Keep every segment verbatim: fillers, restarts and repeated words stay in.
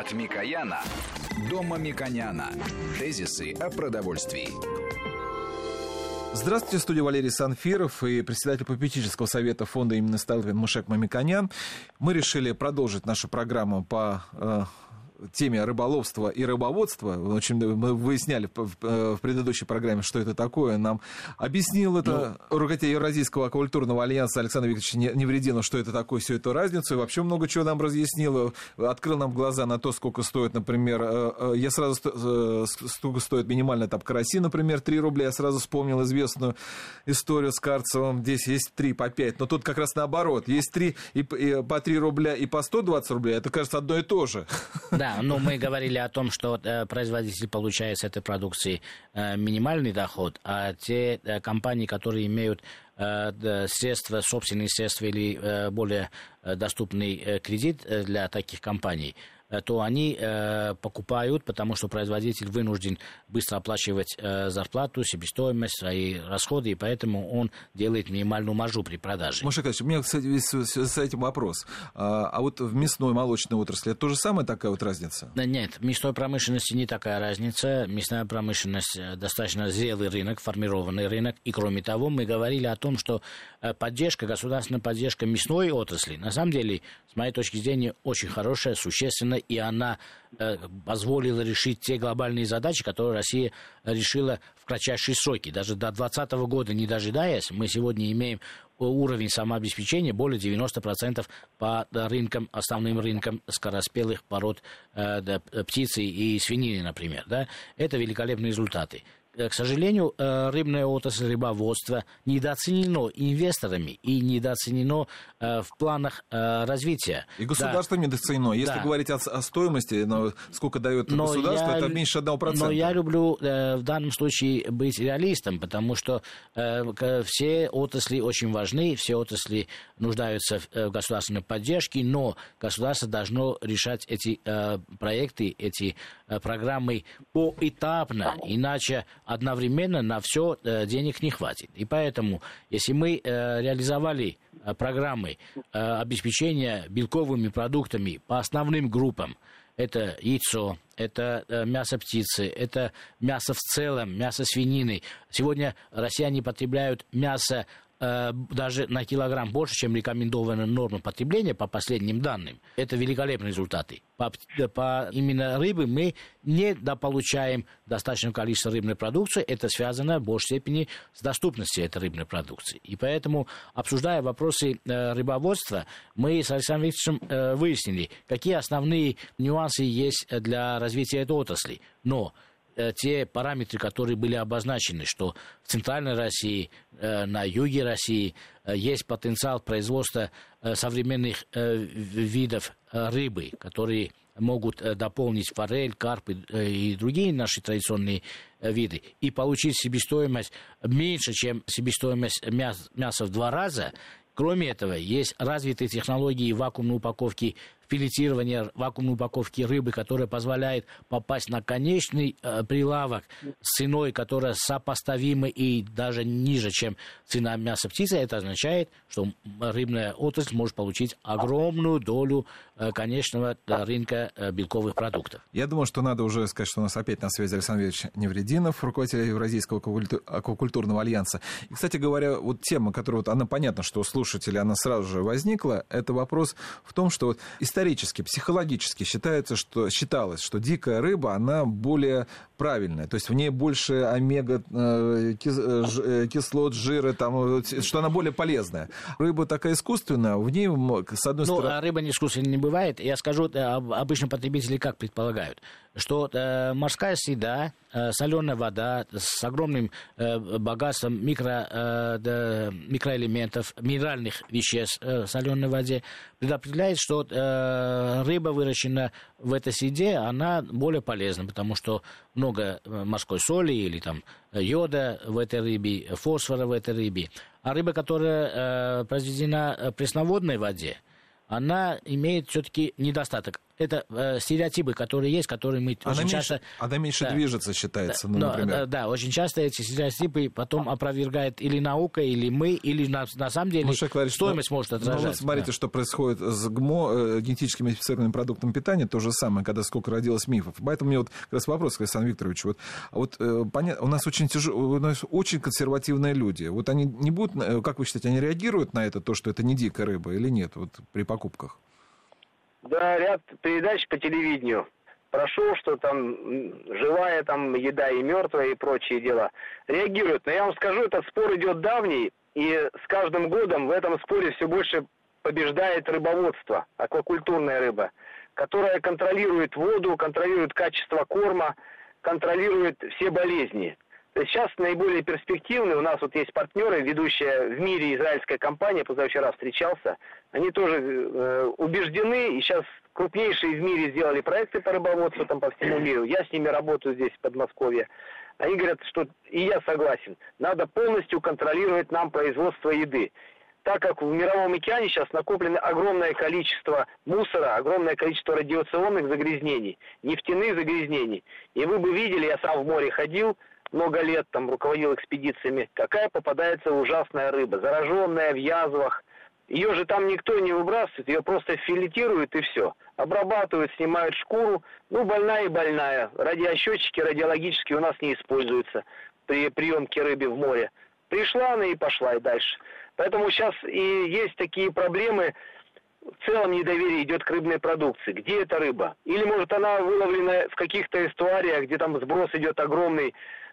От Микояна до Мамиконяна. Тезисы о продовольствии. Здравствуйте, студия Валерий Санфиров и председатель попечительского совета фонда имени Столыпина Мушег Мамиконян. Мы решили продолжить нашу программу по э, теме рыболовства и рыбоводства. Очень, мы выясняли в, в, в предыдущей программе, что это такое. Нам объяснил это ну... руководитель Евразийского аквакультурного альянса Александр Викторович Неврединов, что это такое, всю эту разницу. И вообще много чего нам разъяснило. Открыл нам глаза на то, сколько стоит, например, э, я сразу э, сколько стоит минимально там караси, например, три рубля. Я сразу вспомнил известную историю с Карцевым. Здесь есть три по пять. Но тут как раз наоборот. Есть три и, и по три рубля и по сто двадцать рублей. Это, кажется, одно и то же. Да. Ну, мы говорили о том, что э, производитель получает с этой продукции э, минимальный доход, а те э, компании, которые имеют э, средства, собственные средства или э, более доступный э, кредит для таких компаний, э, то они э, покупают, потому что производитель вынужден быстро оплачивать э, зарплату, себестоимость, свои расходы, и поэтому он делает минимальную маржу при продаже. Маша Казыч, у меня, кстати, с этим вопрос. А, а вот в мясной, молочной отрасли это тоже самая такая вот разница? Да нет, в мясной промышленности не такая разница. Мясная промышленность достаточно зрелый рынок, формированный рынок. И кроме того, мы говорили о том, что поддержка, государственная поддержка мясной отрасли, на самом деле, с моей точки зрения, очень хорошая, существенная, и она э, позволила решить те глобальные задачи, которые Россия решила в кратчайшие сроки. Даже до двадцатого года, не дожидаясь, мы сегодня имеем уровень самообеспечения более девяносто процентов по рынкам, основным рынкам скороспелых пород э, да, птицы и свинины, например. Да? Это великолепные результаты. К сожалению, рыбная отрасль, рыбоводство недооценено инвесторами и недооценено в планах развития. И государство да. недооценено. Если да. говорить о, о стоимости, но сколько дает но государство, я, это меньше одного процента. Но я люблю в данном случае быть реалистом, потому что все отрасли очень важны, все отрасли нуждаются в государственной поддержке, но государство должно решать эти проекты, эти программы поэтапно, иначе одновременно на все денег не хватит. И поэтому, если мы реализовали программы обеспечения белковыми продуктами по основным группам, это яйцо, это мясо птицы, это мясо в целом, мясо свинины. Сегодня россияне потребляют мясо даже на килограмм больше, чем рекомендована норма потребления по последним данным. Это великолепные результаты. По, по именно рыбы мы не дополучаем достаточное количество рыбной продукции. Это связано в большей степени с доступностью этой рыбной продукции. И поэтому, обсуждая вопросы рыбоводства, мы с Александром Викторовичем выяснили, какие основные нюансы есть для развития этой отрасли. Но те параметры, которые были обозначены, что в Центральной России, на юге России есть потенциал производства современных видов рыбы, которые могут дополнить форель, карп и другие наши традиционные виды, и получить себестоимость меньше, чем себестоимость мяса в два раза. Кроме этого, есть развитые технологии вакуумной упаковки, пеллетирования, вакуумной упаковки рыбы, которая позволяет попасть на конечный э, прилавок с ценой, которая сопоставима и даже ниже, чем цена мяса птицы. Это означает, что рыбная отрасль может получить огромную долю э, конечного э, рынка э, белковых продуктов. Я думаю, что надо уже сказать, что у нас опять на связи Александр Ильич Неврединов, руководитель Евразийского аквакультурного альянса. И, кстати говоря, вот тема, которая, вот, она понятна, что у слушателей она сразу же возникла, это вопрос в том, что вот исторически, психологически считается, что, считалось, что дикая рыба, она более правильная. То есть в ней больше омега, э, кис, э, кислот, жира, там, что она более полезная. Рыба такая искусственная, в ней, с одной ну, стороны... Ну, рыба не искусственная не бывает. Я скажу, обычно потребители как предполагают, что э, морская среда, э, соленая вода с огромным э, богатством микро, э, э, микроэлементов, минеральных веществ э, в соленой воде предопределяет, что э, рыба, выращена в этой среде, она более полезна, потому что много морской соли или там йода в этой рыбе, фосфора в этой рыбе. А рыба, которая э, произведена в пресноводной воде, она имеет все-таки недостаток. Это э, стереотипы, которые есть, которые мы она очень меньше, часто... Она меньше да, движется, считается, да, ну, но, например. Да, да, очень часто эти стереотипы потом опровергает или наука, или мы, или на, на самом деле Мушег стоимость может отражать. Ну, вот смотрите, да. что происходит с ГМО, генетически модифицированным продуктом питания, то же самое, когда сколько родилось мифов. Поэтому мне вот как раз вопрос к Александру Викторовичу. Вот, вот понятно, у нас очень тяжело, у нас очень консервативные люди. Вот они не будут, как вы считаете, они реагируют на это, то, что это не дикая рыба или нет, вот при покупках? Да, ряд передач по телевидению прошел, что там живая там еда и мертвая и прочие дела. Реагируют. Но я вам скажу, этот спор идет давний, и с каждым годом в этом споре все больше побеждает рыбоводство, аквакультурная рыба, которая контролирует воду, контролирует качество корма, контролирует все болезни. То есть сейчас наиболее перспективные, у нас вот есть партнеры, ведущая в мире израильская компания, позавчера встречался, они тоже э, убеждены, и сейчас крупнейшие в мире сделали проекты по рыбоводству там по всему миру, я с ними работаю здесь, в Подмосковье, они говорят, что, и я согласен, надо полностью контролировать нам производство еды, так как в Мировом океане сейчас накоплено огромное количество мусора, огромное количество радиационных загрязнений, нефтяных загрязнений, и вы бы видели, я сам в море ходил, много лет там руководил экспедициями, какая попадается ужасная рыба, зараженная в язвах. Ее же там никто не выбрасывает, ее просто филетируют и все. Обрабатывают, снимают шкуру, ну больная и больная. Радиосчетчики радиологические у нас не используются при приемке рыбы в море. Пришла она и пошла и дальше. Поэтому сейчас и есть такие проблемы, в целом недоверие идет к рыбной продукции. Где эта рыба? Или может она выловлена в каких-то эстуариях, где там сброс идет огромный,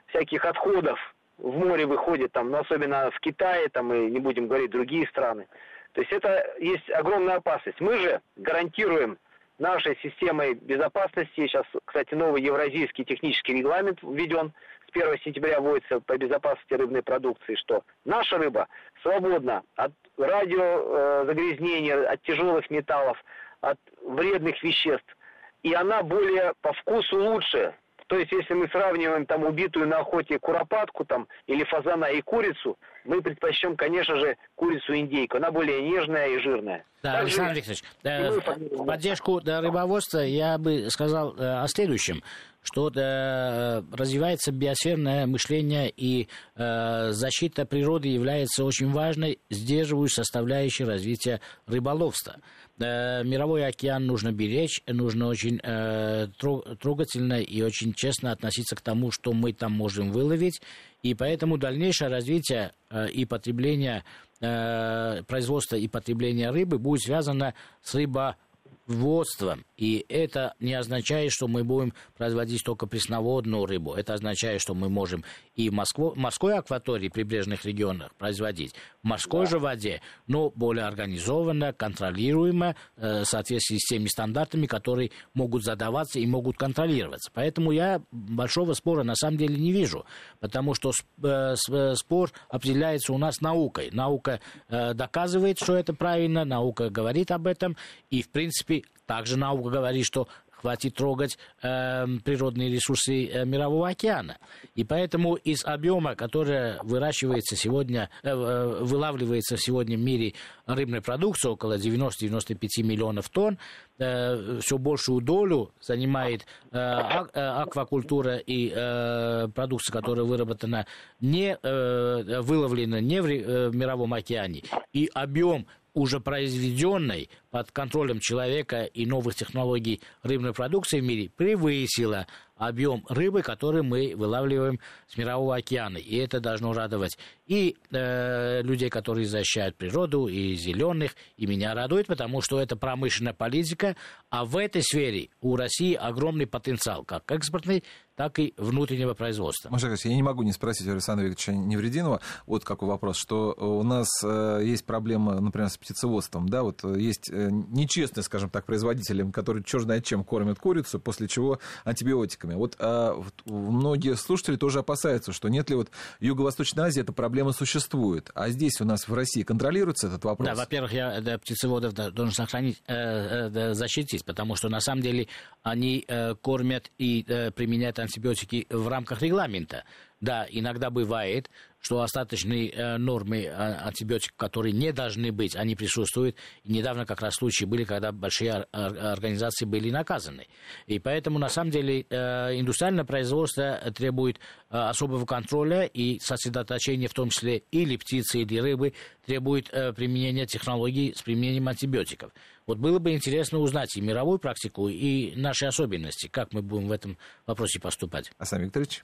всяких отходов в море выходит, там, ну, особенно в Китае, там, и не будем говорить, другие страны. То есть это есть огромная опасность. Мы же гарантируем нашей системой безопасности, сейчас, кстати, новый евразийский технический регламент введен, с первого сентября вводится по безопасности рыбной продукции, что наша рыба свободна от радиозагрязнения, от тяжелых металлов, от вредных веществ, и она более по вкусу лучше. То есть, если мы сравниваем там убитую на охоте куропатку там, или фазана и курицу, мы предпочтем, конечно же, курицу-индейку. Она более нежная и жирная. Да, так Александр же... Викторович, да, в поддержку да, рыбоводства я бы сказал э, о следующем, что э, развивается биосферное мышление, и э, защита природы является очень важной, сдерживающей составляющей развития рыболовства. Э, мировой океан нужно беречь, нужно очень э, трогательно и очень честно относиться к тому, что мы там можем выловить. И поэтому дальнейшее развитие э, и потребление, э, производство и потребление рыбы будет связано с рыбоводством. И это не означает, что мы будем производить только пресноводную рыбу. Это означает, что мы можем и в Москву, морской акватории, прибрежных регионах производить, в морской да. же воде, но более организованно, контролируемо, э, в соответствии с теми стандартами, которые могут задаваться и могут контролироваться. Поэтому я большого спора на самом деле не вижу, потому что э, спор определяется у нас наукой. Наука э, доказывает, что это правильно, наука говорит об этом, и, в принципе, также наука говорит, что хватит трогать э, природные ресурсы э, Мирового океана. И поэтому из объема, который выращивается сегодня, э, вылавливается сегодня в мире рыбной продукции, около девяноста-девяноста пяти миллионов тонн, э, все большую долю занимает э, аквакультура и э, продукция, которая выработана, не, э, выловлена не в, э, в Мировом океане. И объем уже произведенной под контролем человека и новых технологий рыбной продукции в мире превысила объем рыбы, который мы вылавливаем с Мирового океана. И это должно радовать и э, людей, которые защищают природу, и зеленых. И меня радует, потому что это промышленная политика. А в этой сфере у России огромный потенциал, как экспортный, так и внутреннего производства. Маша Казыч, я не могу не спросить Александра Викторовича Неврединова вот какой вопрос, что у нас э, есть проблема, например, с птицеводством. Да, вот есть э, нечестные, скажем так, производители, которые черт знает чем кормят курицу, после чего антибиотиками. Вот, а, вот многие слушатели тоже опасаются, что нет ли вот Юго-Восточной Азии эта проблема существует. А здесь у нас в России контролируется этот вопрос? Да, во-первых, я да, птицеводов да, должен сохранить, э, э, защитить, потому что на самом деле они э, кормят и э, применяют антибиотики в рамках регламента. Да, иногда бывает, что остаточные э, нормы антибиотиков, которые не должны быть, они присутствуют. И недавно как раз случаи были, когда большие организации были наказаны. И поэтому, на самом деле, э, индустриальное производство требует э, особого контроля и сосредоточения, в том числе или птицы, или рыбы, требует э, применения технологий с применением антибиотиков. Вот было бы интересно узнать и мировую практику, и наши особенности, как мы будем в этом вопросе поступать. Александр Викторович?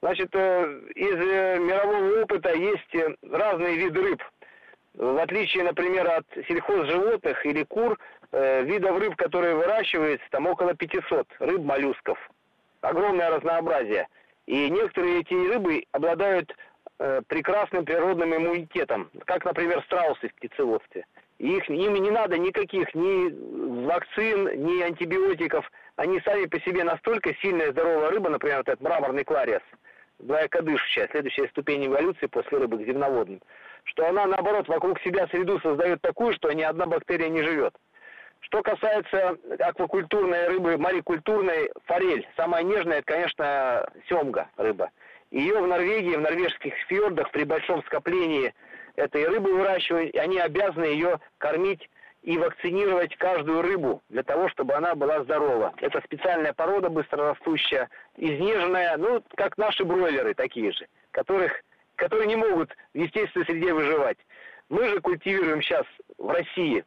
Значит, из мирового опыта есть разные виды рыб. В отличие, например, от сельхозживотных или кур, видов рыб, которые выращиваются, там около пятисот рыб-моллюсков. Огромное разнообразие. И некоторые эти рыбы обладают прекрасным природным иммунитетом, как, например, страусы в птицеводстве. Их, им не надо никаких ни вакцин, ни антибиотиков. Они сами по себе настолько сильная здоровая рыба, например, вот этот мраморный клариас, двоякодышащая, следующая ступень эволюции после рыбы к земноводным, что она, наоборот, вокруг себя среду создает такую, что ни одна бактерия не живет. Что касается аквакультурной рыбы, морекультурной, форель, самая нежная, это, конечно, семга рыба. Ее в Норвегии, в норвежских фьордах при большом скоплении этой рыбы выращивают, и они обязаны ее кормить и вакцинировать каждую рыбу для того, чтобы она была здорова. Это специальная порода быстрорастущая, изнеженная, ну, как наши бройлеры такие же, которых, которые не могут в естественной среде выживать. Мы же культивируем сейчас в России,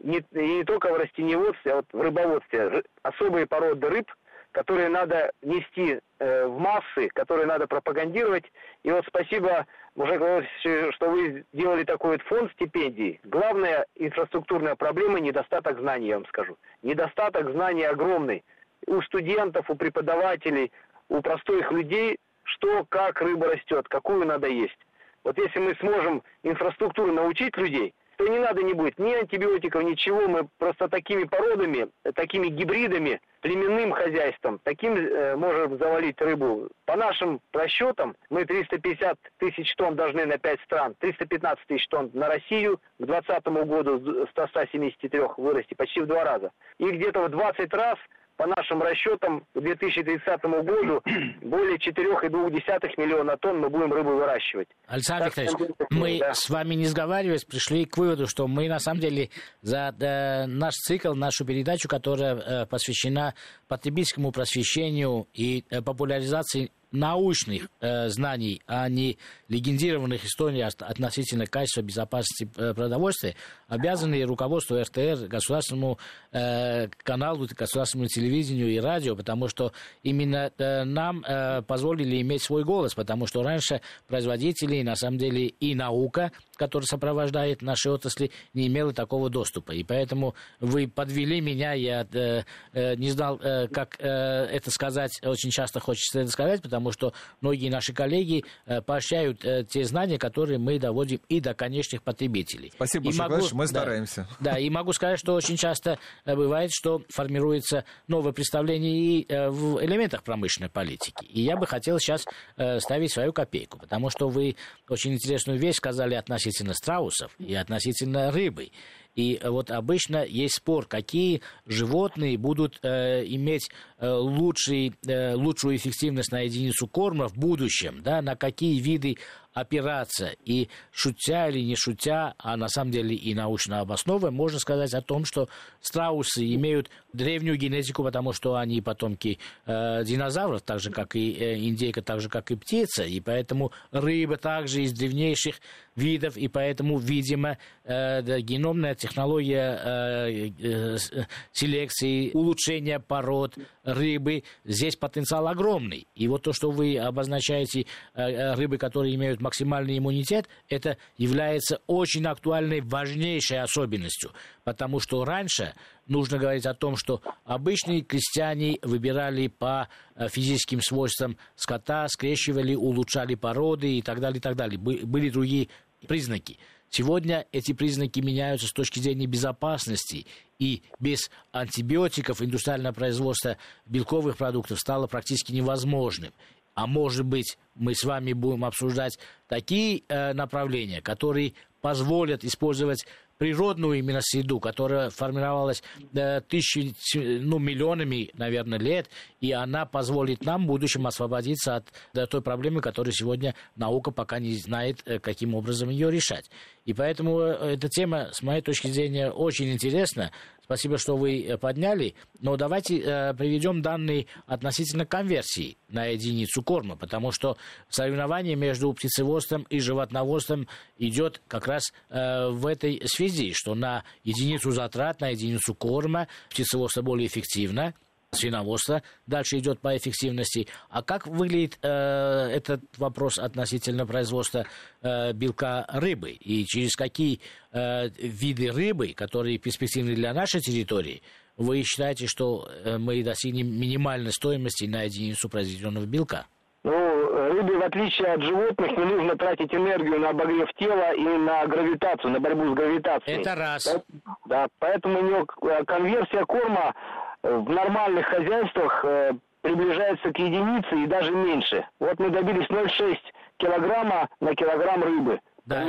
не, и не только в растениеводстве, а вот в рыбоводстве, особые породы рыб, которые надо нести э, в массы, которые надо пропагандировать. И вот спасибо, Мушег Мамиконян, что вы сделали такой вот фонд стипендий. Главная инфраструктурная проблема – недостаток знаний, я вам скажу. Недостаток знаний огромный. У студентов, у преподавателей, у простых людей, что, как рыба растет, какую надо есть. Вот если мы сможем инфраструктуру научить людей, то не надо не будет ни антибиотиков, ничего. Мы просто такими породами, такими гибридами, племенным хозяйством, таким э, можем завалить рыбу. По нашим расчетам, мы триста пятьдесят тысяч тонн должны на пять стран, триста пятнадцать тысяч тонн на Россию, к двадцатому году с ста семидесяти трёх вырасти почти в два раза. И где-то в двадцать раз, по нашим расчетам, к две тысячи тридцатому году более четырёх целых двух десятых миллиона тонн мы будем рыбу выращивать. Александр Викторович, мы да. с вами не сговариваясь пришли к выводу, что мы на самом деле за э, наш цикл, нашу передачу, которая э, посвящена потребительскому просвещению и э, популяризации научных э, знаний, а не легендированных историй относительно качества, безопасности э, продовольствия, обязаны руководству эр тэ эр, государственному э, каналу, государственному телевидению и радио, потому что именно э, нам э, позволили иметь свой голос, потому что раньше производители, на самом деле, и наука, которая сопровождает наши отрасли, не имела такого доступа. И поэтому вы подвели меня, я э, э, не знал, э, как э, это сказать, очень часто хочется это сказать, потому потому что многие наши коллеги э, поощряют э, те знания, которые мы доводим и до конечных потребителей. Спасибо, Мушег Мамиконян, мы да, стараемся. Да, и могу сказать, что очень часто бывает, что формируется новое представление и э, в элементах промышленной политики. И я бы хотел сейчас э, ставить свою копейку, потому что вы очень интересную вещь сказали относительно страусов и относительно рыбы. И вот обычно есть спор, какие животные будут э, иметь э, лучший, э, лучшую эффективность на единицу корма в будущем, да, на какие виды опираться. И шутя или не шутя, а на самом деле и научно обоснованно, можно сказать о том, что страусы имеют древнюю генетику, потому что они потомки э, динозавров, так же, как и э, индейка, так же, как и птица. И поэтому рыба также из древнейших видов. И поэтому, видимо, э, да, геномная технология э, э, селекции, улучшения пород рыбы, здесь потенциал огромный. И вот то, что вы обозначаете э, рыбы, которые имеют максимальный иммунитет, это является очень актуальной, важнейшей особенностью. Потому что раньше нужно говорить о том, что обычные крестьяне выбирали по физическим свойствам скота, скрещивали, улучшали породы и так далее, и так далее. Были другие признаки. Сегодня эти признаки меняются с точки зрения безопасности, и без антибиотиков индустриальное производство белковых продуктов стало практически невозможным. А может быть, мы с вами будем обсуждать такие э, направления, которые позволят использовать природную именно среду, которая формировалась э, тысячи, ну, миллионами, наверное, лет, и она позволит нам в будущем освободиться от до той проблемы, которую сегодня наука пока не знает, каким образом ее решать. И поэтому эта тема, с моей точки зрения, очень интересна. Спасибо, что вы подняли. Но давайте э, приведем данные относительно конверсии на единицу корма, потому что соревнование между птицеводством и животноводством идет как раз э, в этой связи, что на единицу затрат, на единицу корма птицеводство более эффективно, свиноводство дальше идет по эффективности. А как выглядит э, этот вопрос относительно производства э, белка рыбы? И через какие э, виды рыбы, которые перспективны для нашей территории, вы считаете, что мы достигнем минимальной стоимости на единицу произведенного белка? Ну, рыбе, в отличие от животных, не нужно тратить энергию на обогрев тела и на гравитацию, на борьбу с гравитацией. Это раз. Да, поэтому у нее конверсия корма в нормальных хозяйствах э, приближается к единице и даже меньше. Вот мы добились ноль целых шесть десятых килограмма на килограмм рыбы. Да.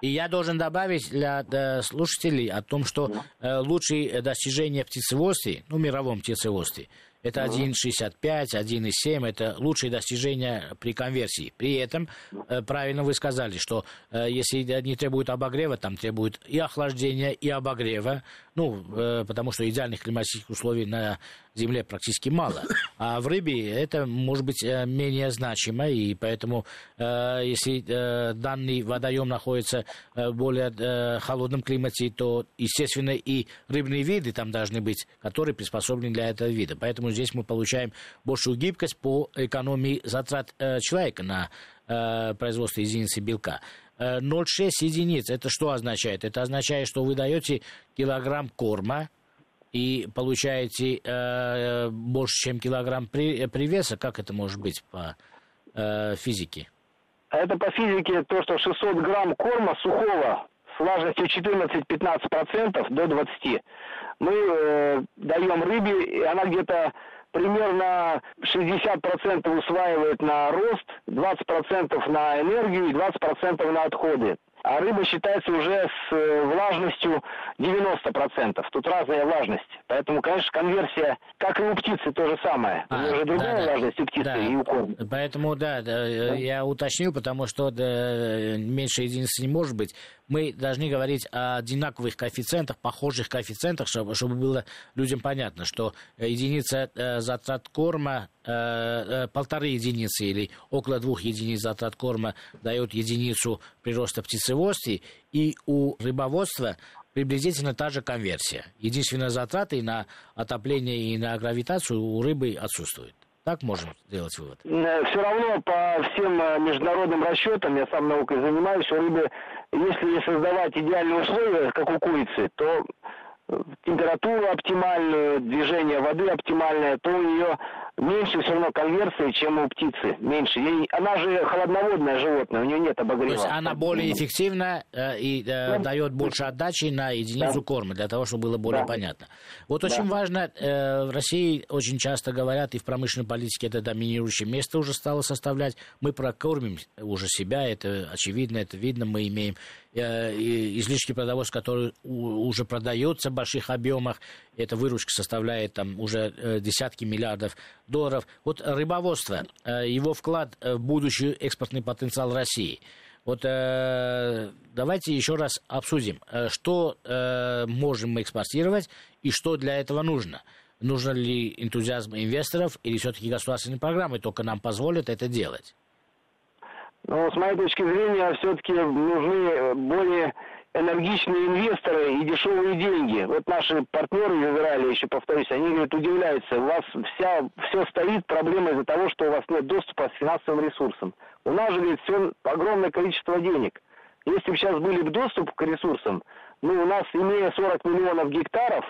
И я должен добавить для, для слушателей о том, что э, лучшие достижения в птицеводстве, ну, мировом птицеводстве, это один целых шестьдесят пять, один целых семь десятых, это лучшие достижения при конверсии. При этом, э, правильно вы сказали, что э, если не требует обогрева, там требует и охлаждения, и обогрева, ну, э, потому что идеальных климатических условий на Земле практически мало. А в рыбе это может быть э, менее значимо, и поэтому, э, если э, данный водоем находится э, в более э, холодном климате, то, естественно, и рыбные виды там должны быть, которые приспособлены для этого вида. Поэтому здесь мы получаем большую гибкость по экономии затрат э, человека на э, производство единицы белка. Э, ноль целых шесть десятых единиц, это что означает? Это означает, что вы даете килограмм корма и получаете э, больше, чем килограмм при, привеса. Как это может быть по э, физике? Это по физике то, что шестьсот грамм корма сухого с влажностью четырнадцать-пятнадцать процентов до двадцати процентов мы э, даем рыбе, и она где-то примерно шестьдесят процентов усваивает на рост, двадцать процентов на энергию и двадцать процентов на отходы. А рыба считается уже с влажностью девяносто процентов. Тут разная влажность. Поэтому, конечно, конверсия, как и у птицы, то же самое. А, уже другая да, влажность у птицы да, и у корма. Поэтому, да, да, да, я уточнил, потому что да, меньше единицы не может быть. Мы должны говорить о одинаковых коэффициентах, похожих коэффициентах, чтобы, чтобы было людям понятно, что единица э, затрат корма, э, полторы единицы или около двух единиц затрат корма дает единицу прироста птицы. И у рыбоводства приблизительно та же конверсия. Единственное, затраты на отопление и на гравитацию у рыбы отсутствуют. Так можем сделать вывод? Все равно по всем международным расчетам, я сам наукой занимаюсь, у рыбы, если создавать идеальные условия, как у курицы, то температуру оптимальную, движение воды оптимальное, то у нее меньше все равно конверсии, чем у птицы. Меньше. Ей, она же холодноводное животное, у нее нет обогрева. То есть она более эффективна э, и э, дает больше отдачи на единицу да. корма, для того, чтобы было более да. понятно. Вот очень да. важно, э, в России очень часто говорят, и в промышленной политике это доминирующее место уже стало составлять. Мы прокормим уже себя, это очевидно, это видно, мы имеем э, излишки продовольствия, которые у, уже продаются в больших объемах. Эта выручка составляет там уже э, десятки миллиардов долларов. Вот рыбоводство, его вклад в будущий экспортный потенциал России. Вот давайте еще раз обсудим, что можем мы экспортировать и что для этого нужно. Нужен ли энтузиазм инвесторов или все-таки государственные программы только нам позволят это делать? Ну, с моей точки зрения, все-таки нужны более энергичные инвесторы и дешевые деньги. Вот наши партнеры в Израиле, еще повторюсь, они, говорят, удивляются. У вас вся, все стоит проблема из-за того, что у вас нет доступа к финансовым ресурсам. У нас же, говорит, все огромное количество денег. Если бы сейчас были бы доступ к ресурсам, ну, у нас, имея сорок миллионов гектаров,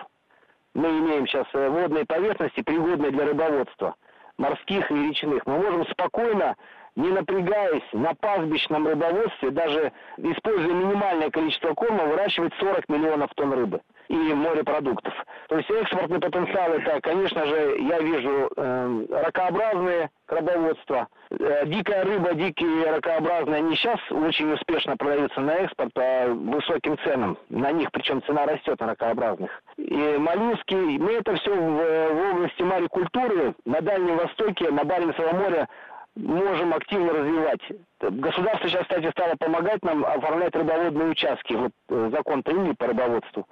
мы имеем сейчас водные поверхности, пригодные для рыбоводства, морских и речных, мы можем спокойно не напрягаясь, на пастбищном рыбоводстве, даже используя минимальное количество корма, выращивать сорок миллионов тонн рыбы и морепродуктов. То есть экспортный потенциал, это, конечно же, я вижу э, ракообразные рыбоводства. Э, дикая рыба, дикие ракообразные, они сейчас очень успешно продаются на экспорт по высоким ценам. На них, причем цена растет на ракообразных. И моллюски, мы это все в, в области марикультуры на Дальнем Востоке, на Баренцевом море можем активно развивать. Государство сейчас, кстати, стало помогать нам оформлять рыбоводные участки. Вот закон приняли по рыбоводству.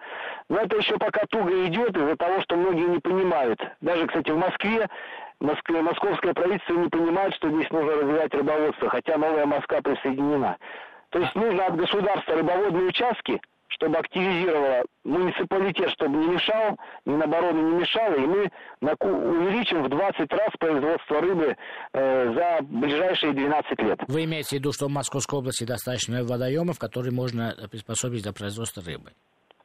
Но это еще пока туго идет из-за того, что многие не понимают. Даже, кстати, в Москве, Москве московское правительство не понимает, что здесь нужно развивать рыбоводство, хотя Новая Москва присоединена. То есть нужно от государства рыбоводные участки, чтобы активизировало муниципалитет, чтобы не мешал, ни наоборот не мешало, и мы увеличим в двадцать раз производство рыбы э, за ближайшие двенадцать лет. Вы имеете в виду, что в Московской области достаточно много водоемов, которые можно приспособить для производства рыбы?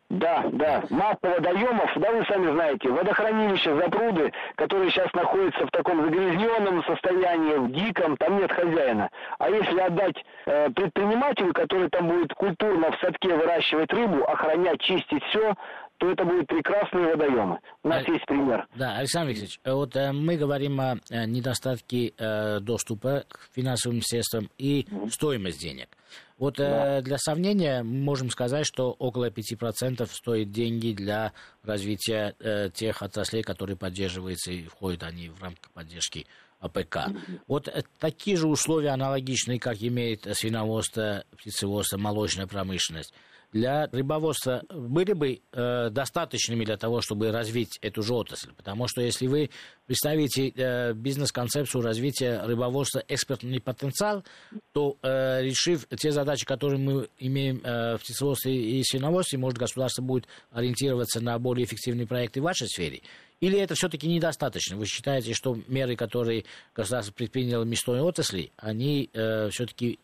Да, да. Масса водоемов, да, вы сами знаете, водохранилища, запруды, которые сейчас находятся в таком загрязненном состоянии, в диком, там нет хозяина. А если отдать э, предпринимателю, который там будет культурно в садке выращивать рыбу, охранять, чистить все, то это будут прекрасные водоемы. У нас а... есть пример. Да, Александр Викторович, вот э, мы говорим о э, недостатке э, доступа к финансовым средствам и mm-hmm. стоимость денег. Вот э, для сравнения мы можем сказать, что около пяти процентов стоят деньги для развития э, тех отраслей, которые поддерживаются и входят они в рамки поддержки АПК. Вот э, такие же условия аналогичные, как имеет свиноводство, птицеводство, молочная промышленность. Для рыбоводства были бы э, достаточными для того, чтобы развить эту же отрасль? Потому что если вы представите э, бизнес-концепцию развития рыбоводства экспертный потенциал, то э, решив те задачи, которые мы имеем э, в птицеводстве и свиноводстве, может, государство будет ориентироваться на более эффективные проекты в вашей сфере? Или это все-таки недостаточно? Вы считаете, что меры, которые государство предприняло в мясной отрасли, они э, все-таки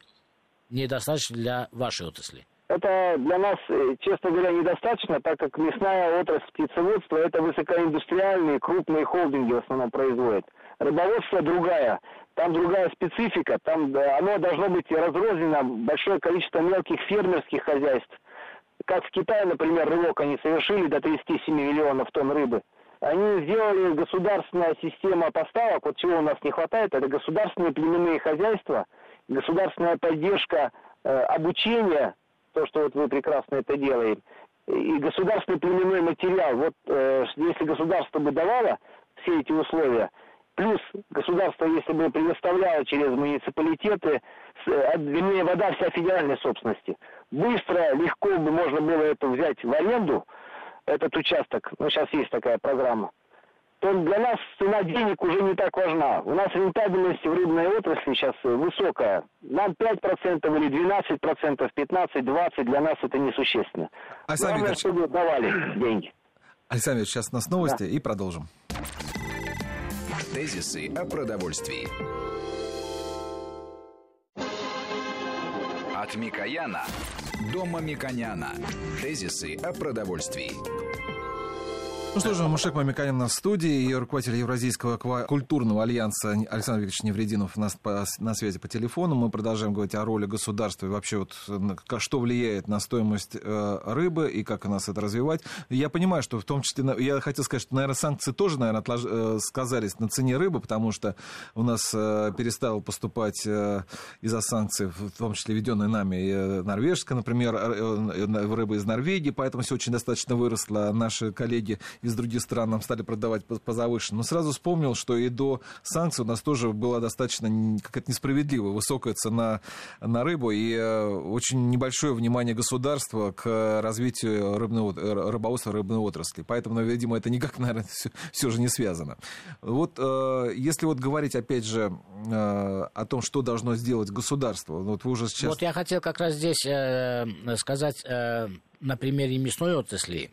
недостаточны для вашей отрасли? Это для нас, честно говоря, недостаточно, так как мясная отрасль птицеводства – это высокоиндустриальные крупные холдинги в основном производят. Рыбоводство другая, там другая специфика, там оно должно быть разрознено, большое количество мелких фермерских хозяйств. Как в Китае, например, рывок они совершили до тридцати семи миллионов тонн рыбы. Они сделали государственная система поставок, вот чего у нас не хватает, это государственные племенные хозяйства, государственная поддержка э, обучения, то, что вот вы прекрасно это делаете, и государственный племенной материал. Вот э, если государство бы давало все эти условия, плюс государство, если бы предоставляло через муниципалитеты, с, вернее, вода вся федеральной собственности, быстро, легко бы можно было это взять в аренду, этот участок, ну сейчас есть такая программа, то для нас цена денег уже не так важна. У нас рентабельность в рыбной отрасли сейчас высокая. Нам пять процентов или двенадцать процентов, пятнадцать, двадцать, для нас это несущественно. Главное, чтобы давали деньги. Александр Ильич, сейчас у нас новости, да, и продолжим. Тезисы о продовольствии. От Микояна до Мамиконяна. Тезисы о продовольствии. Ну что же, Мушег Мамиконян на студии и руководитель Евразийского аквакультурного альянса Александр Викторович Неврединов у нас по, на связи по телефону. Мы продолжаем говорить о роли государства и вообще вот что влияет на стоимость э, рыбы и как у нас это развивать. Я понимаю, что в том числе, я хотел сказать, что, наверное, санкции тоже, наверное, отлож, э, сказались на цене рыбы, потому что у нас э, перестало поступать э, из-за санкций, в том числе введенной нами, э, норвежская, например, э, э, рыба из Норвегии, поэтому все очень достаточно выросло. Наши коллеги из других стран нам стали продавать позавыше. Но сразу вспомнил, что и до санкций у нас тоже была достаточно какая-то несправедливая, высокая цена на рыбу и очень небольшое внимание государства к развитию рыбного, рыбоводства, рыбной отрасли. Поэтому, видимо, это никак, наверное, все, все же не связано. Вот если вот говорить, опять же, о том, что должно сделать государство. Вот вы уже сейчас... Вот я хотел как раз здесь э, сказать э, на примере мясной отрасли,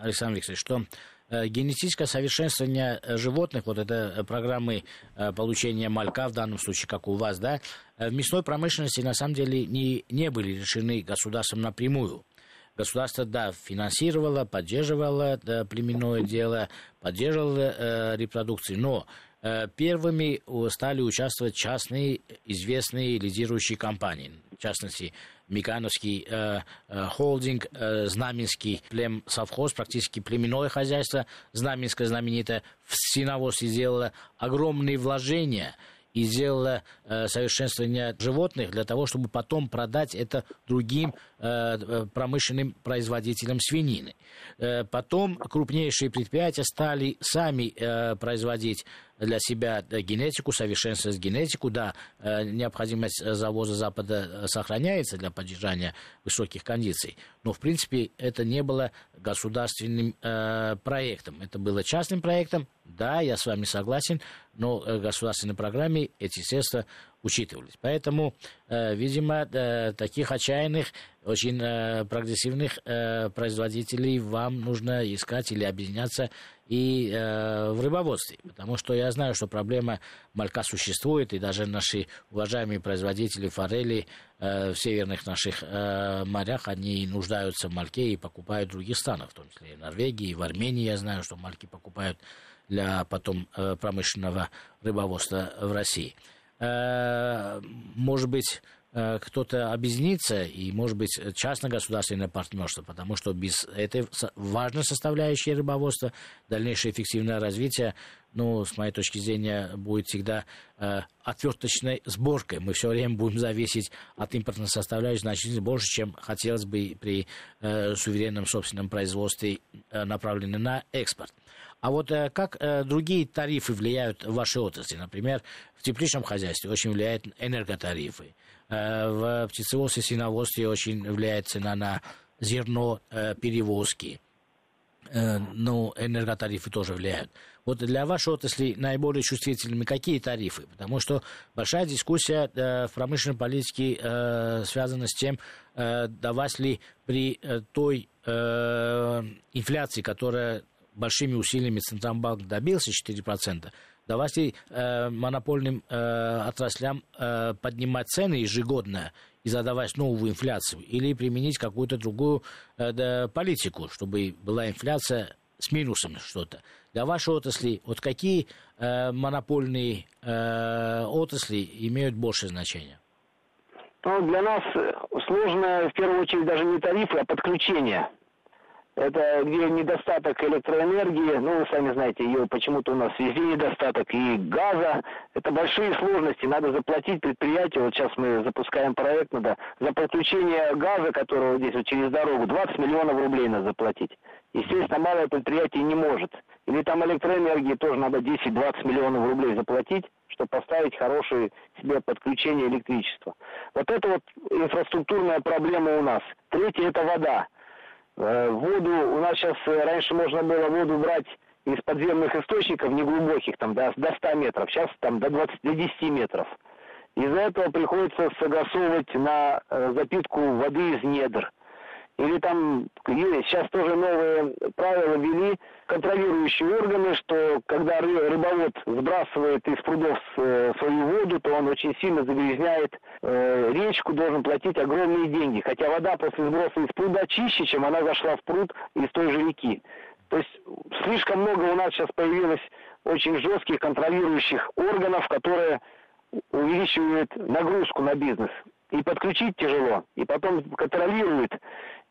Александр Викторович, что генетическое совершенствование животных, вот это программы получения малька, в данном случае, как у вас, да, в мясной промышленности на самом деле не, не были решены государством напрямую. Государство, да, финансировало, поддерживало да, племенное дело, поддерживало э, репродукции, но э, первыми стали участвовать частные известные лидирующие компании, в частности, Микановский э, э, холдинг, э, Знаменский племсовхоз, практически племенное хозяйство, Знаменское знаменитое, в сеновоз сделало огромные вложения и сделала э, совершенствование животных для того, чтобы потом продать это другим э, промышленным производителям свинины. Э, потом крупнейшие предприятия стали сами э, производить для себя генетику, совершенствовать генетику. Да, э, необходимость завоза Запада сохраняется для поддержания высоких кондиций, но, в принципе, это не было государственным э, проектом. Это было частным проектом. Да, я с вами согласен, но в государственной программе эти средства учитывались. Поэтому, э, видимо, э, таких отчаянных, очень э, прогрессивных э, производителей вам нужно искать или объединяться и э, в рыбоводстве. Потому что я знаю, что проблема малька существует, и даже наши уважаемые производители форели э, в северных наших э, морях, они нуждаются в мальке и покупают в других странах, в том числе и в Норвегии, и в Армении. Я знаю, что мальки покупают для потом э, промышленного рыбоводства в России. Может быть, кто-то объединится, и, может быть, частно-государственное партнерство, потому что без этой важной составляющей рыбоводства дальнейшее эффективное развитие, ну, с моей точки зрения, будет всегда э, отверточной сборкой. Мы все время будем зависеть от импортной составляющей значительно больше, чем хотелось бы при э, суверенном собственном производстве, э, направленном на экспорт. А вот э, как э, другие тарифы влияют в вашей отрасли? Например, в тепличном хозяйстве очень влияют энерготарифы. Э, в птицеводстве, свиноводстве очень влияет цена на зерно, э, перевозки. Э, ну, энерготарифы тоже влияют. Вот для вашей отрасли наиболее чувствительными какие тарифы? Потому что большая дискуссия э, в промышленной политике э, связана с тем, э, давать ли при э, той э, инфляции, которая большими усилиями Центробанк добился четыре процента, давайте э, монопольным э, отраслям э, поднимать цены ежегодно и задавать новую инфляцию, или применить какую-то другую э, да, политику, чтобы была инфляция с минусом что-то. Для вашей отрасли, вот какие э, монопольные э, отрасли имеют большее значение? Ну, для нас сложно в первую очередь даже не тарифы, а подключение. Это где недостаток электроэнергии, ну, вы сами знаете, ее почему-то у нас везде недостаток, и газа. Это большие сложности, надо заплатить предприятию. Вот сейчас мы запускаем проект, надо за подключение газа, которого здесь вот через дорогу, двадцать миллионов рублей надо заплатить. Естественно, малое предприятие не может. Или там электроэнергии тоже надо десять-двадцать миллионов рублей заплатить, чтобы поставить хорошее себе подключение электричества. Вот это вот инфраструктурная проблема у нас. Третье – это вода. Воду, у нас сейчас раньше можно было воду брать из подземных источников, неглубоких, там, до, до ста метров, сейчас там до, двадцати, до десяти метров. Из-за этого приходится согласовывать на э, запитку воды из недр. Или там, сейчас тоже новые правила ввели контролирующие органы, что когда рыбовод сбрасывает из прудов свою воду, то он очень сильно загрязняет речку, должен платить огромные деньги. Хотя вода после сброса из пруда чище, чем она зашла в пруд из той же реки. То есть слишком много у нас сейчас появилось очень жестких контролирующих органов, которые увеличивают нагрузку на бизнес. И подключить тяжело, и потом контролируют.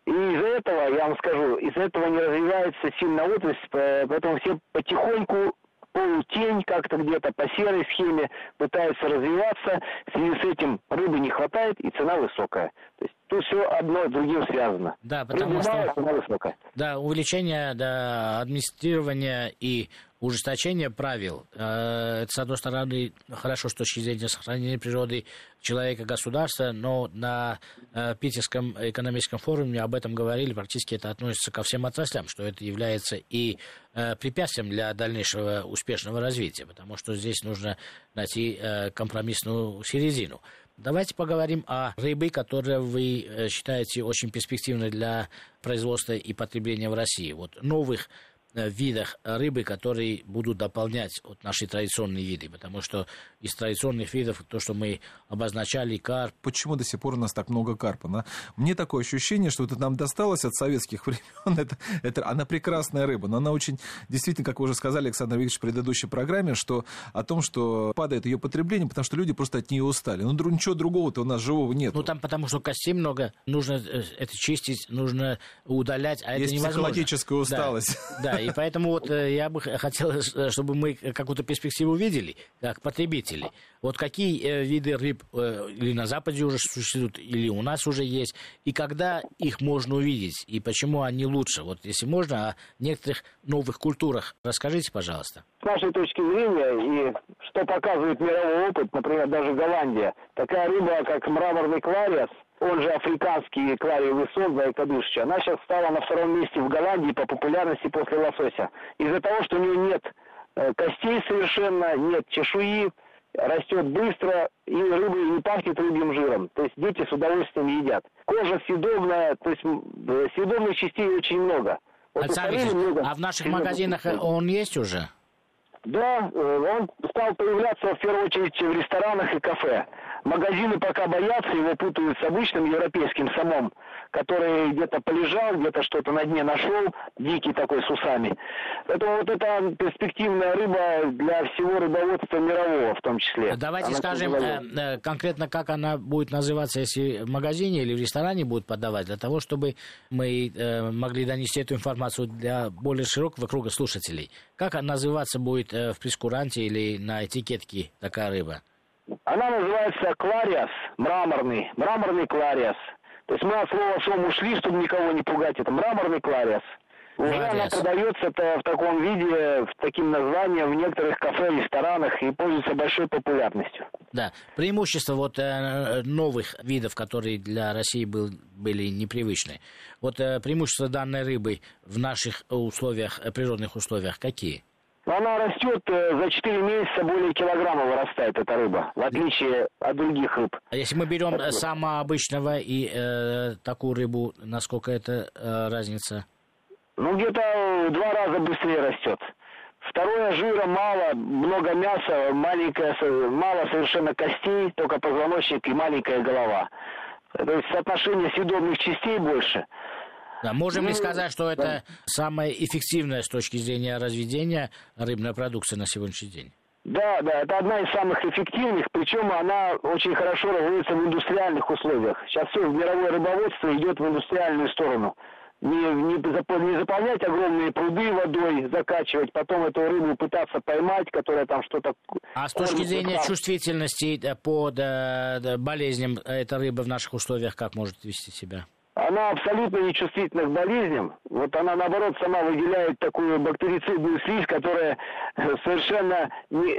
И из-за этого, я вам скажу, из-за этого не развивается сильно отрасль, поэтому все потихоньку, полутень, как-то где-то по серой схеме пытаются развиваться. В связи с этим рыбы не хватает, и цена высокая. То есть тут все одно с другим связано. Да, потому рыба что мало, цена высокая. Да, увеличение, да, администрирования и ужесточение правил. Это, с одной стороны, хорошо с точки зрения сохранения природы человека, государства, но на Питерском экономическом форуме об этом говорили, практически это относится ко всем отраслям, что это является и препятствием для дальнейшего успешного развития, потому что здесь нужно найти компромиссную середину. Давайте поговорим о рыбе, которую вы считаете очень перспективной для производства и потребления в России. Вот новых видах рыбы, которые будут дополнять вот наши традиционные виды, потому что из традиционных видов то, что мы обозначали, карп. Почему до сих пор у нас так много карпа? Да? Мне такое ощущение, что это нам досталось от советских времен. Это, это, она прекрасная рыба, но она очень, действительно, как вы уже сказали, Александр Викторович, в предыдущей программе, что о том, что падает ее потребление, потому что люди просто от нее устали. Ну, ничего другого-то у нас живого нет. Ну, там потому что костей много, нужно это чистить, нужно удалять, а есть это невозможно. Есть психологическая усталость. Да, да. И поэтому вот я бы хотел, чтобы мы какую-то перспективу видели, как потребители. Вот какие виды рыб или на Западе уже существуют, или у нас уже есть, и когда их можно увидеть, и почему они лучше. Вот если можно, о некоторых новых культурах расскажите, пожалуйста. С нашей точки зрения, и что показывает мировой опыт, например, даже Голландия, такая рыба, как мраморный клариас, он же африканский клариевый сом, зайкодышечий, она сейчас стала на втором месте в Голландии по популярности после лосося. Из-за того, что у нее нет костей совершенно, нет чешуи, растет быстро, и рыба не пахнет рыбьим жиром. То есть дети с удовольствием едят. Кожа съедобная, то есть съедобных частей очень много. Вот Александр, много а в наших магазинах он есть уже? Да, он стал появляться в первую очередь в ресторанах и кафе. Магазины пока боятся, его путают с обычным европейским сомом, который где-то полежал, где-то что-то на дне нашел, дикий такой с усами. Поэтому вот это перспективная рыба для всего рыбоводства мирового в том числе. Давайте она скажем э, конкретно, как она будет называться, если в магазине или в ресторане будут подавать, для того, чтобы мы э, могли донести эту информацию для более широкого круга слушателей. Как она называться будет э, в прескуранте или на этикетке такая рыба? Она называется клариас, мраморный, мраморный клариас. То есть мы от слова «сом» ушли, чтобы никого не пугать. Это мраморный клариас. Уже клариас. Она продается-то в таком виде, в таким названием в некоторых кафе, ресторанах и пользуется большой популярностью. Да. Преимущество вот э, новых видов, которые для России был, были непривычны. Вот э, преимущество данной рыбы в наших условиях, природных условиях какие? Она растет за четыре месяца, более килограмма вырастает эта рыба, в отличие от других рыб. А если мы берем это... самого обычного и э, такую рыбу, насколько это э, разница? Ну, где-то в два раза быстрее растет. Второе, жира мало, много мяса, маленькое, мало совершенно костей, только позвоночник и маленькая голова. То есть соотношение съедобных частей больше. Да, можем ну, ли сказать, что это да. самая эффективная с точки зрения разведения рыбная продукция на сегодняшний день? Да, да, это одна из самых эффективных, причем она очень хорошо развивается в индустриальных условиях. Сейчас все в мировое рыбоводство идет в индустриальную сторону. Не, не, не заполнять огромные пруды водой, закачивать, потом эту рыбу пытаться поймать, которая там что-то... А с точки зрения чувствительности по да, да, болезням эта рыба в наших условиях как может вести себя? Она абсолютно нечувствительна к болезням. Вот она, наоборот, сама выделяет такую бактерицидную слизь, которая совершенно не...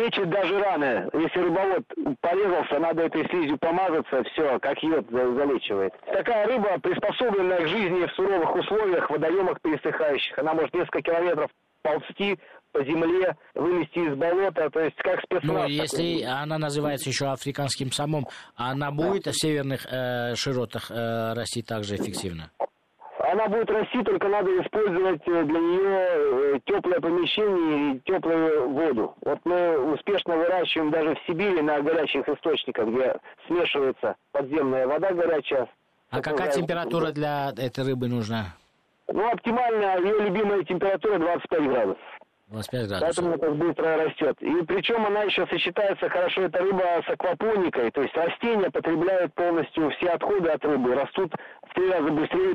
лечит даже раны. Если рыбовод порезался, надо этой слизью помазаться, все, как йод залечивает. Такая рыба, приспособленная к жизни в суровых условиях, в водоемах пересыхающих. Она может несколько километров ползти по земле, вылезти из болота, то есть как спецназ. Ну, если такой. Она называется еще африканским самом, она будет да. в северных э, широтах э, расти также эффективно? Она будет расти, только надо использовать для нее теплое помещение и теплую воду. Вот мы успешно выращиваем даже в Сибири на горячих источниках, где смешивается подземная вода горячая. А какая температура для этой рыбы нужна? Ну, оптимальная, ее любимая температура двадцать пять градусов. двадцать пять градусов. Поэтому так быстро растет. И причем она еще сочетается хорошо, эта рыба, с аквапоникой. То есть растения потребляют полностью все отходы от рыбы. Растут в три раза быстрее,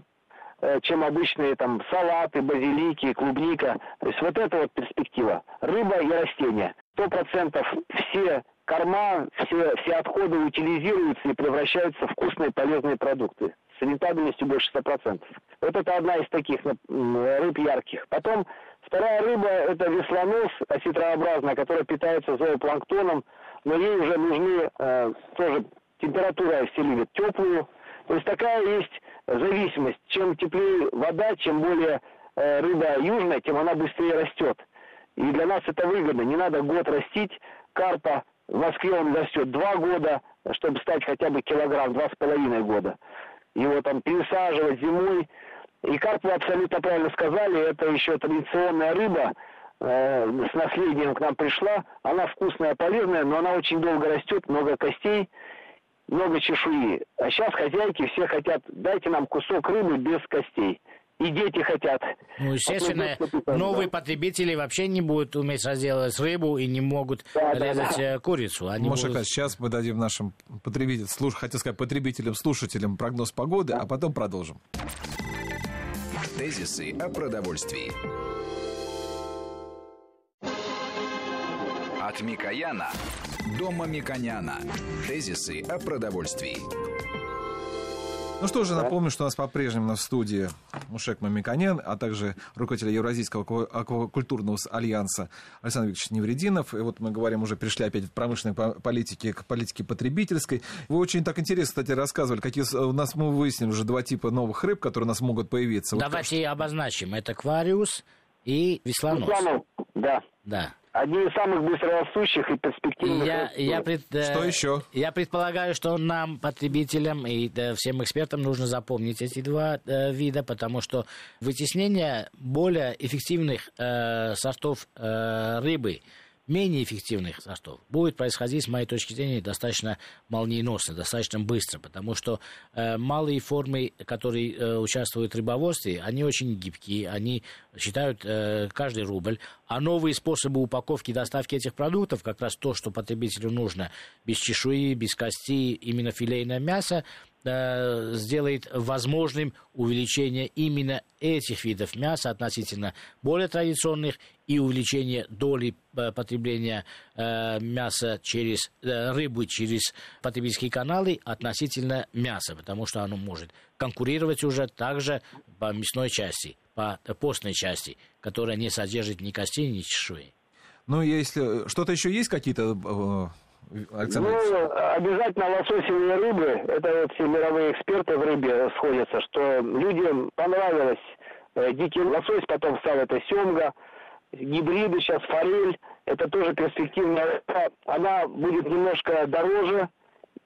чем обычные там салаты, базилики, клубника. То есть вот это вот перспектива. Рыба и растения. сто процентов все корма, все, все отходы утилизируются и превращаются в вкусные полезные продукты. С рентабельностью больше сто процентов. Вот это одна из таких рыб ярких. Потом вторая рыба – это веслонос, осетрообразная, которая питается зоопланктоном, но ей уже нужны э, тоже температура в селиве теплую. То есть такая есть зависимость. Чем теплее вода, чем более э, рыба южная, тем она быстрее растет. И для нас это выгодно. Не надо год растить карпа. В Москве он растет два года, чтобы стать хотя бы килограмм, два с половиной года. Его там пересаживать зимой. И карп, вы абсолютно правильно сказали, это еще традиционная рыба, э, с наследием к нам пришла. Она вкусная, полезная, но она очень долго растет, много костей, много чешуи. А сейчас хозяйки все хотят, дайте нам кусок рыбы без костей. И дети хотят. Ну, естественно, новые потребители вообще не будут уметь разделывать рыбу и не могут да, резать да, да. курицу. Они Маша, будут... сейчас мы дадим нашим потребителям, слуш... хотел сказать, потребителям, слушателям прогноз погоды, да. а потом продолжим. Тезисы о продовольствии. От Микояна до Мамиконяна. Тезисы о продовольствии. Ну что же, напомню, что у нас по-прежнему в студии Мушег Мамиконян, а также руководитель Евразийского аквакультурного альянса Александр Викторович Неврединов. И вот мы говорим, уже пришли опять от промышленной политики к политике потребительской. Вы очень так интересно, кстати, рассказывали, какие у нас, мы выяснили уже два типа новых рыб, которые у нас могут появиться. Давайте вот, обозначим. Это аквариус и веслонос. Веслонос, да. Да. Одни из самых быстрорастущих и перспективных. Я, я пред... Что еще? Я предполагаю, что нам, потребителям и всем экспертам, нужно запомнить эти два вида, потому что вытеснение более эффективных э, сортов э, рыбы, менее эффективных сортов, будет происходить, с моей точки зрения, достаточно молниеносно, достаточно быстро, потому что э, малые формы, которые э, участвуют в рыбоводстве, они очень гибкие, они считают э, каждый рубль, а новые способы упаковки и доставки этих продуктов, как раз то, что потребителю нужно, без чешуи, без кости, именно филейное мясо, сделает возможным увеличение именно этих видов мяса относительно более традиционных и увеличение доли потребления мяса через рыбы, через потребительские каналы относительно мяса, потому что оно может конкурировать уже также по мясной части, по постной части, которая не содержит ни костей, ни чешуи. Ну, если что-то еще есть, какие-то... Александр, ну, обязательно лососевые рыбы, это вот все мировые эксперты в рыбе сходятся, что людям понравилось дикий лосось, потом стал это семга, гибриды, сейчас форель, это тоже перспективная рыба, она будет немножко дороже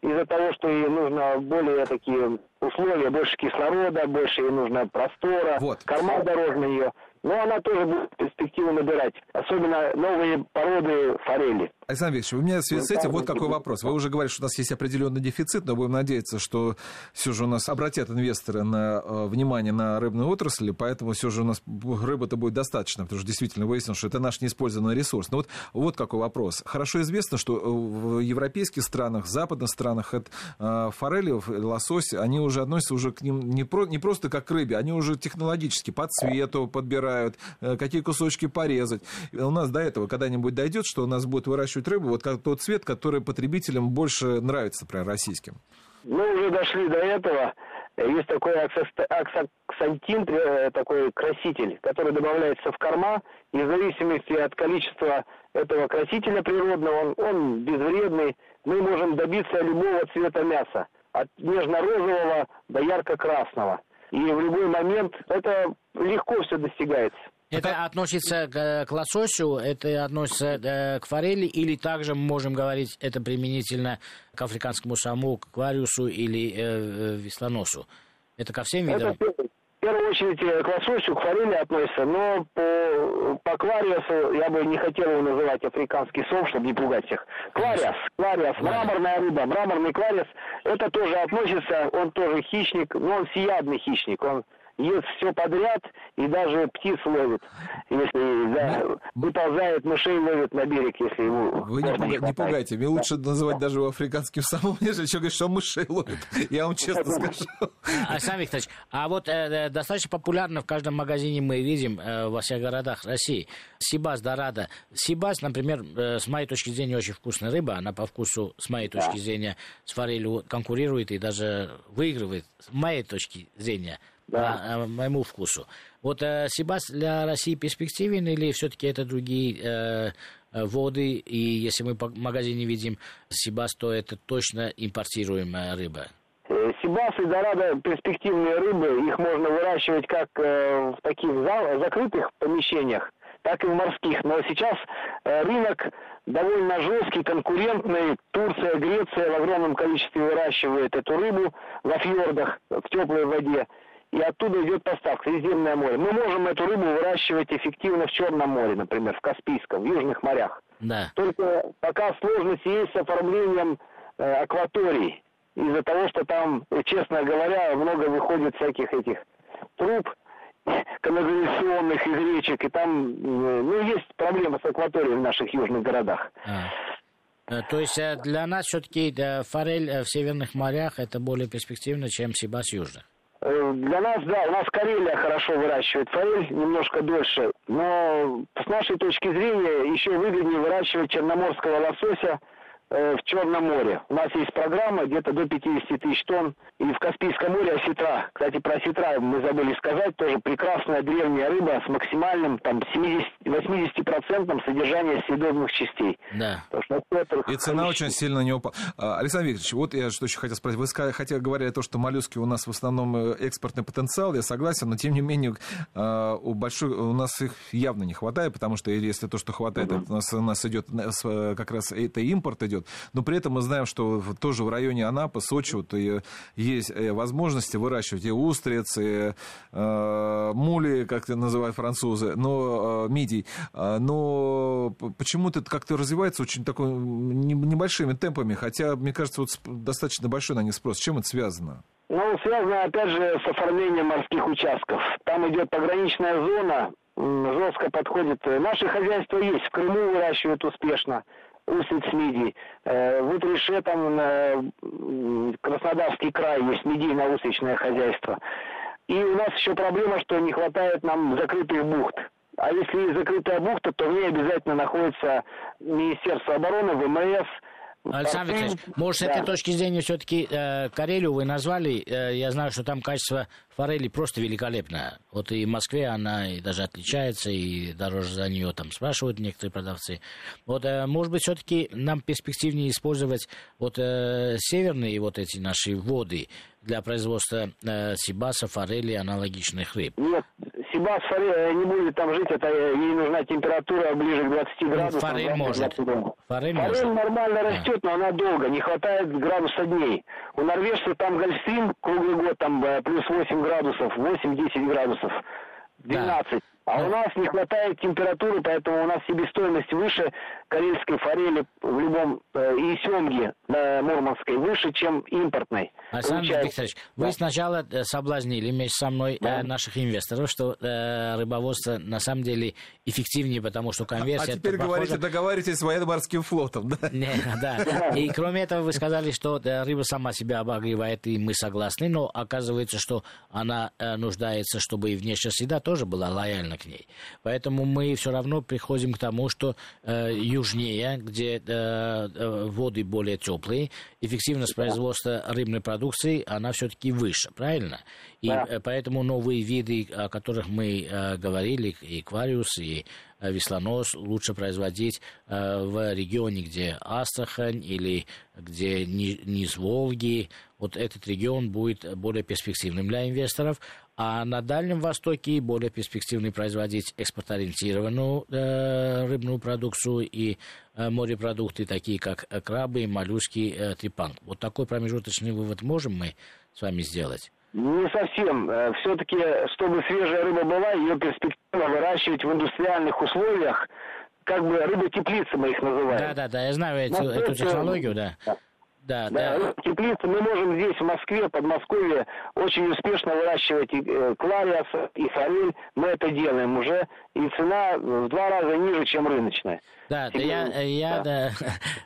из-за того, что ей нужно более такие условия, больше кислорода, больше ей нужно простора, вот. Корма дороже ее. Но она тоже будет перспективу набирать, особенно новые породы форели. Александр Викторович, у меня в связи с этим вот какой вопрос. Вы уже говорили, что у нас есть определенный дефицит, но будем надеяться, что все же у нас обратят инвесторы на внимание на рыбную отрасль, поэтому все же у нас рыбы-то будет достаточно, потому что действительно выяснилось, что это наш неиспользованный ресурс. Но вот, вот какой вопрос. Хорошо известно, что в европейских странах, в западных странах форели, лосось, они уже относятся уже к ним не, про, не просто как к рыбе, они уже технологически по цвету подбирают, какие кусочки порезать. У нас до этого когда-нибудь дойдет, что у нас будет выращивать рыбу, вот как тот цвет, который потребителям больше нравится, например, российским. Мы уже дошли до этого. Есть такой аксантин, такой краситель, который добавляется в корма, и в зависимости от количества этого красителя природного, он, он безвредный, мы можем добиться любого цвета мяса, от нежно-розового до ярко-красного. И в любой момент это легко все достигается. Это относится к лососю, это относится к форели, или также мы можем говорить, это применительно к африканскому саму, к аквариусу или э, веслоносу? Это ко всем видам? Это, в первую очередь, к лососю, к форели относится, но по, по аквариусу я бы не хотел его называть африканский сом, чтобы не пугать всех. Клариас, клариас, мраморная рыба, мраморный клариас, это тоже относится, он тоже хищник, но он всеядный хищник, он... ест все подряд, и даже птиц ловит, если да, выползает, мышей ловит на берег, если ему... Вы не, пуга... не пугайте, мне лучше называть даже его африканским самым, нежели человек, что мышей ловит, я вам честно скажу. Александр Викторович, а вот э, достаточно популярно в каждом магазине мы видим э, во всех городах России сибас, дорадо. Сибас, например, э, с моей точки зрения, очень вкусная рыба, она по вкусу, с моей точки зрения, с форелью конкурирует и даже выигрывает, с моей точки зрения, да. По моему вкусу. Вот э, сибас для России перспективен, или все-таки это другие э, воды, и если мы в магазине видим сибас, то это точно импортируемая рыба? Сибас и дорадо перспективные рыбы, их можно выращивать как э, в таких зал, закрытых помещениях, так и в морских. Но сейчас э, рынок довольно жесткий, конкурентный. Турция, Греция в огромном количестве выращивает эту рыбу во фьордах, в теплой воде. и оттуда идет поставка в Средиземное море. Мы можем эту рыбу выращивать эффективно в Черном море, например, в Каспийском, в южных морях. Да. Только пока сложности есть с оформлением э, акваторий, из-за того, что там, честно говоря, много выходит всяких этих труб канализационных из речек, и там, э, ну, есть проблемы с акваторией в наших южных городах. А. То есть для нас все-таки форель в северных морях это более перспективно, чем сибас южных? Для нас, да, у нас Карелия хорошо выращивает форель, немножко дольше, но с нашей точки зрения еще выгоднее выращивать черноморского лосося в Черном море. У нас есть программа где-то до пятьдесят тысяч тонн, и в Каспийском море осетра. Кстати, про осетра мы забыли сказать, тоже прекрасная древняя рыба с максимальным там семьдесят-восемьдесят процентов содержанием съедобных частей. Да. И цена очень сильно не упала. Александр Викторович, вот я что еще хотел спросить. Вы хотя говорили о том, что моллюски у нас в основном экспортный потенциал, я согласен, но тем не менее у, большой, у нас их явно не хватает, потому что если то, что хватает, угу. это у нас, у нас идет как раз это импорт идет. Но при этом мы знаем, что тоже в районе Анапы, Сочи вот, и есть возможности выращивать и устриц, и э, мули, как это называют французы, но э, мидий. Но почему-то это как-то развивается очень такой, не, небольшими темпами, хотя, мне кажется, вот достаточно большой на них спрос. С чем это связано? Ну, связано, опять же, с оформлением морских участков. Там идет пограничная зона, жестко подходит. Наше хозяйство есть, в Крыму выращивают успешно. Устриц мидий. В Утреше там Краснодарский край есть мидийно-устричное хозяйство. И у нас еще проблема, что не хватает нам закрытых бухт. А если есть закрытая бухта, то в ней обязательно находится Министерство обороны, ВМС. Александр Викторович, может, да. с этой точки зрения все-таки э, Карелию вы назвали. Э, я знаю, что там качество форели просто великолепное. Вот и в Москве она и даже отличается, и дороже за нее там спрашивают некоторые продавцы. Вот, э, может быть, все-таки нам перспективнее использовать вот э, северные вот эти наши воды для производства э, сибаса, форели и аналогичных рыб? Нет, сибас, форель не будет там жить, это ей нужна температура ближе к двадцати градусам. Форель может. Форель, форель нормально да. растет, но она долго, не хватает градуса дней. У норвежцев там гольфстрим круглый год, там плюс восемь градусов, восемь-десять градусов, двенадцать. Да. А да. у нас не хватает температуры, поэтому у нас себестоимость выше карельской форели в любом э, и семги э, мурманской выше, чем импортной. Александр Получается... Викторович, да. вы сначала соблазнили вместе со мной да. э, наших инвесторов, что э, рыбоводство на самом деле эффективнее, потому что конверсия... А теперь говорите, похоже... договаривайтесь с военно-морским флотом, да? Да, и кроме этого вы сказали, что рыба сама себя обогревает, и мы согласны, но оказывается, что она нуждается, чтобы и внешняя среда тоже была лояльна к ней. Поэтому мы все равно приходим к тому, что э, южнее, где э, воды более теплые, эффективность производства рыбной продукции, она все-таки выше, правильно? И да. поэтому новые виды, о которых мы э, говорили, и аквариус, и веслонос, лучше производить э, в регионе, где Астрахань или где низ Волги. Вот этот регион будет более перспективным для инвесторов. А на Дальнем Востоке более перспективно производить экспортоориентированную э, рыбную продукцию и э, морепродукты, такие как крабы, моллюски, э, трепанг. Вот такой промежуточный вывод можем мы с вами сделать? Не совсем. Все-таки, чтобы свежая рыба была, ее перспективно выращивать в индустриальных условиях, как бы рыбы-теплицы мы их называем. Да-да-да, я знаю эту, Москве... эту технологию, да. да. Да, да. да. Теплицы мы можем здесь, в Москве, Подмосковье, очень успешно выращивать и клариас, и форель. Мы это делаем уже. И цена в два раза ниже, чем рыночная. Да, Теперь... я, я да.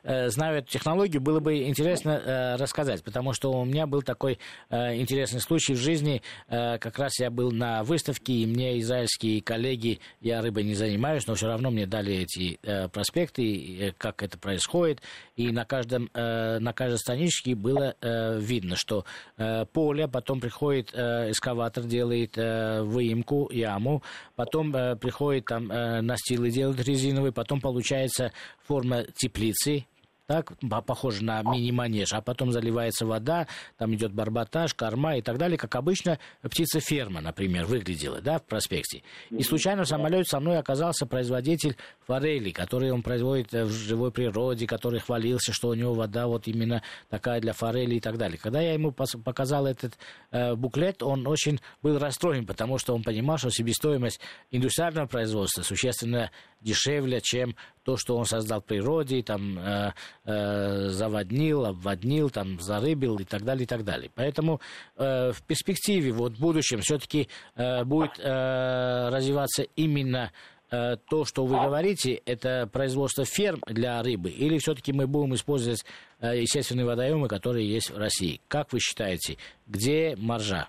Да, знаю эту технологию. Было бы интересно э, рассказать, потому что у меня был такой э, интересный случай в жизни. Э, как раз я был на выставке, и мне израильские коллеги, я рыбой не занимаюсь, но все равно мне дали эти э, проспекты, э, как это происходит. И на каждом... Э, на каждом страничке было э, видно, что э, поле, потом приходит э, экскаватор, делает э, выемку, яму, потом э, приходит там э, настилы, делают резиновые, потом получается форма теплицы, так, похоже на мини-манеж, а потом заливается вода, там идет барботаж, корма и так далее, как обычно птицеферма, например, выглядела, да, в проспекте. И случайно в самолете со мной оказался производитель форели, которые он производит в живой природе, который хвалился, что у него вода вот именно такая для форели и так далее. Когда я ему показал этот э, буклет, он очень был расстроен, потому что он понимал, что себестоимость индустриального производства существенно дешевле, чем то, что он создал в природе, там, э, э, заводнил, обводнил, там, зарыбил и так далее, и так далее. Поэтому э, в перспективе, вот, в будущем все-таки э, будет э, развиваться именно э, то, что вы говорите, это производство ферм для рыбы, или все-таки мы будем использовать э, естественные водоемы, которые есть в России? Как вы считаете, где маржа?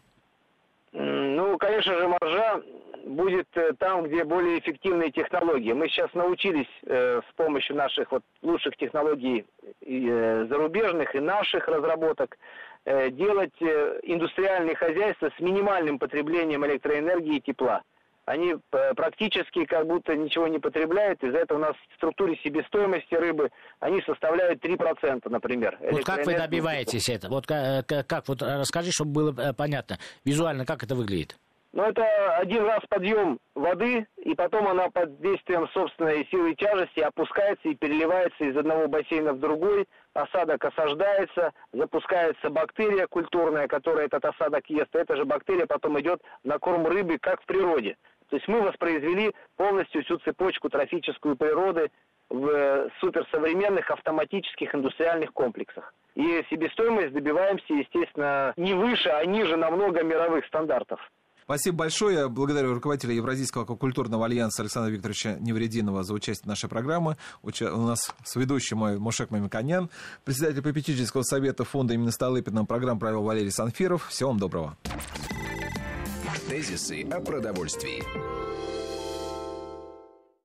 Ну, конечно же, маржа будет там, где более эффективные технологии. Мы сейчас научились э, с помощью наших вот лучших технологий э, зарубежных и наших разработок э, делать э, индустриальные хозяйства с минимальным потреблением электроэнергии и тепла. Они э, практически как будто ничего не потребляют. Из-за этого у нас в структуре себестоимости рыбы они составляют три процента, например. Вот как вы добиваетесь это? Вот как, как вот расскажи, чтобы было понятно визуально, как это выглядит. Но это один раз подъем воды, и потом она под действием собственной силы тяжести опускается и переливается из одного бассейна в другой. Осадок осаждается, запускается бактерия культурная, которая этот осадок ест. Эта же бактерия потом идет на корм рыбы, как в природе. То есть мы воспроизвели полностью всю цепочку трофическую природы в суперсовременных автоматических индустриальных комплексах. И себестоимость добиваемся, естественно, не выше, а ниже намного мировых стандартов. Спасибо большое. Я благодарю руководителя Евразийского аквакультурного альянса Александра Викторовича Неврединова за участие в нашей программе. Уча... У нас ведущий мой Мушег Мамиконян, председатель попечительского совета фонда имени Столыпина. Программу провел Валерий Санфиров. Всего вам доброго. Тезисы о продовольствии.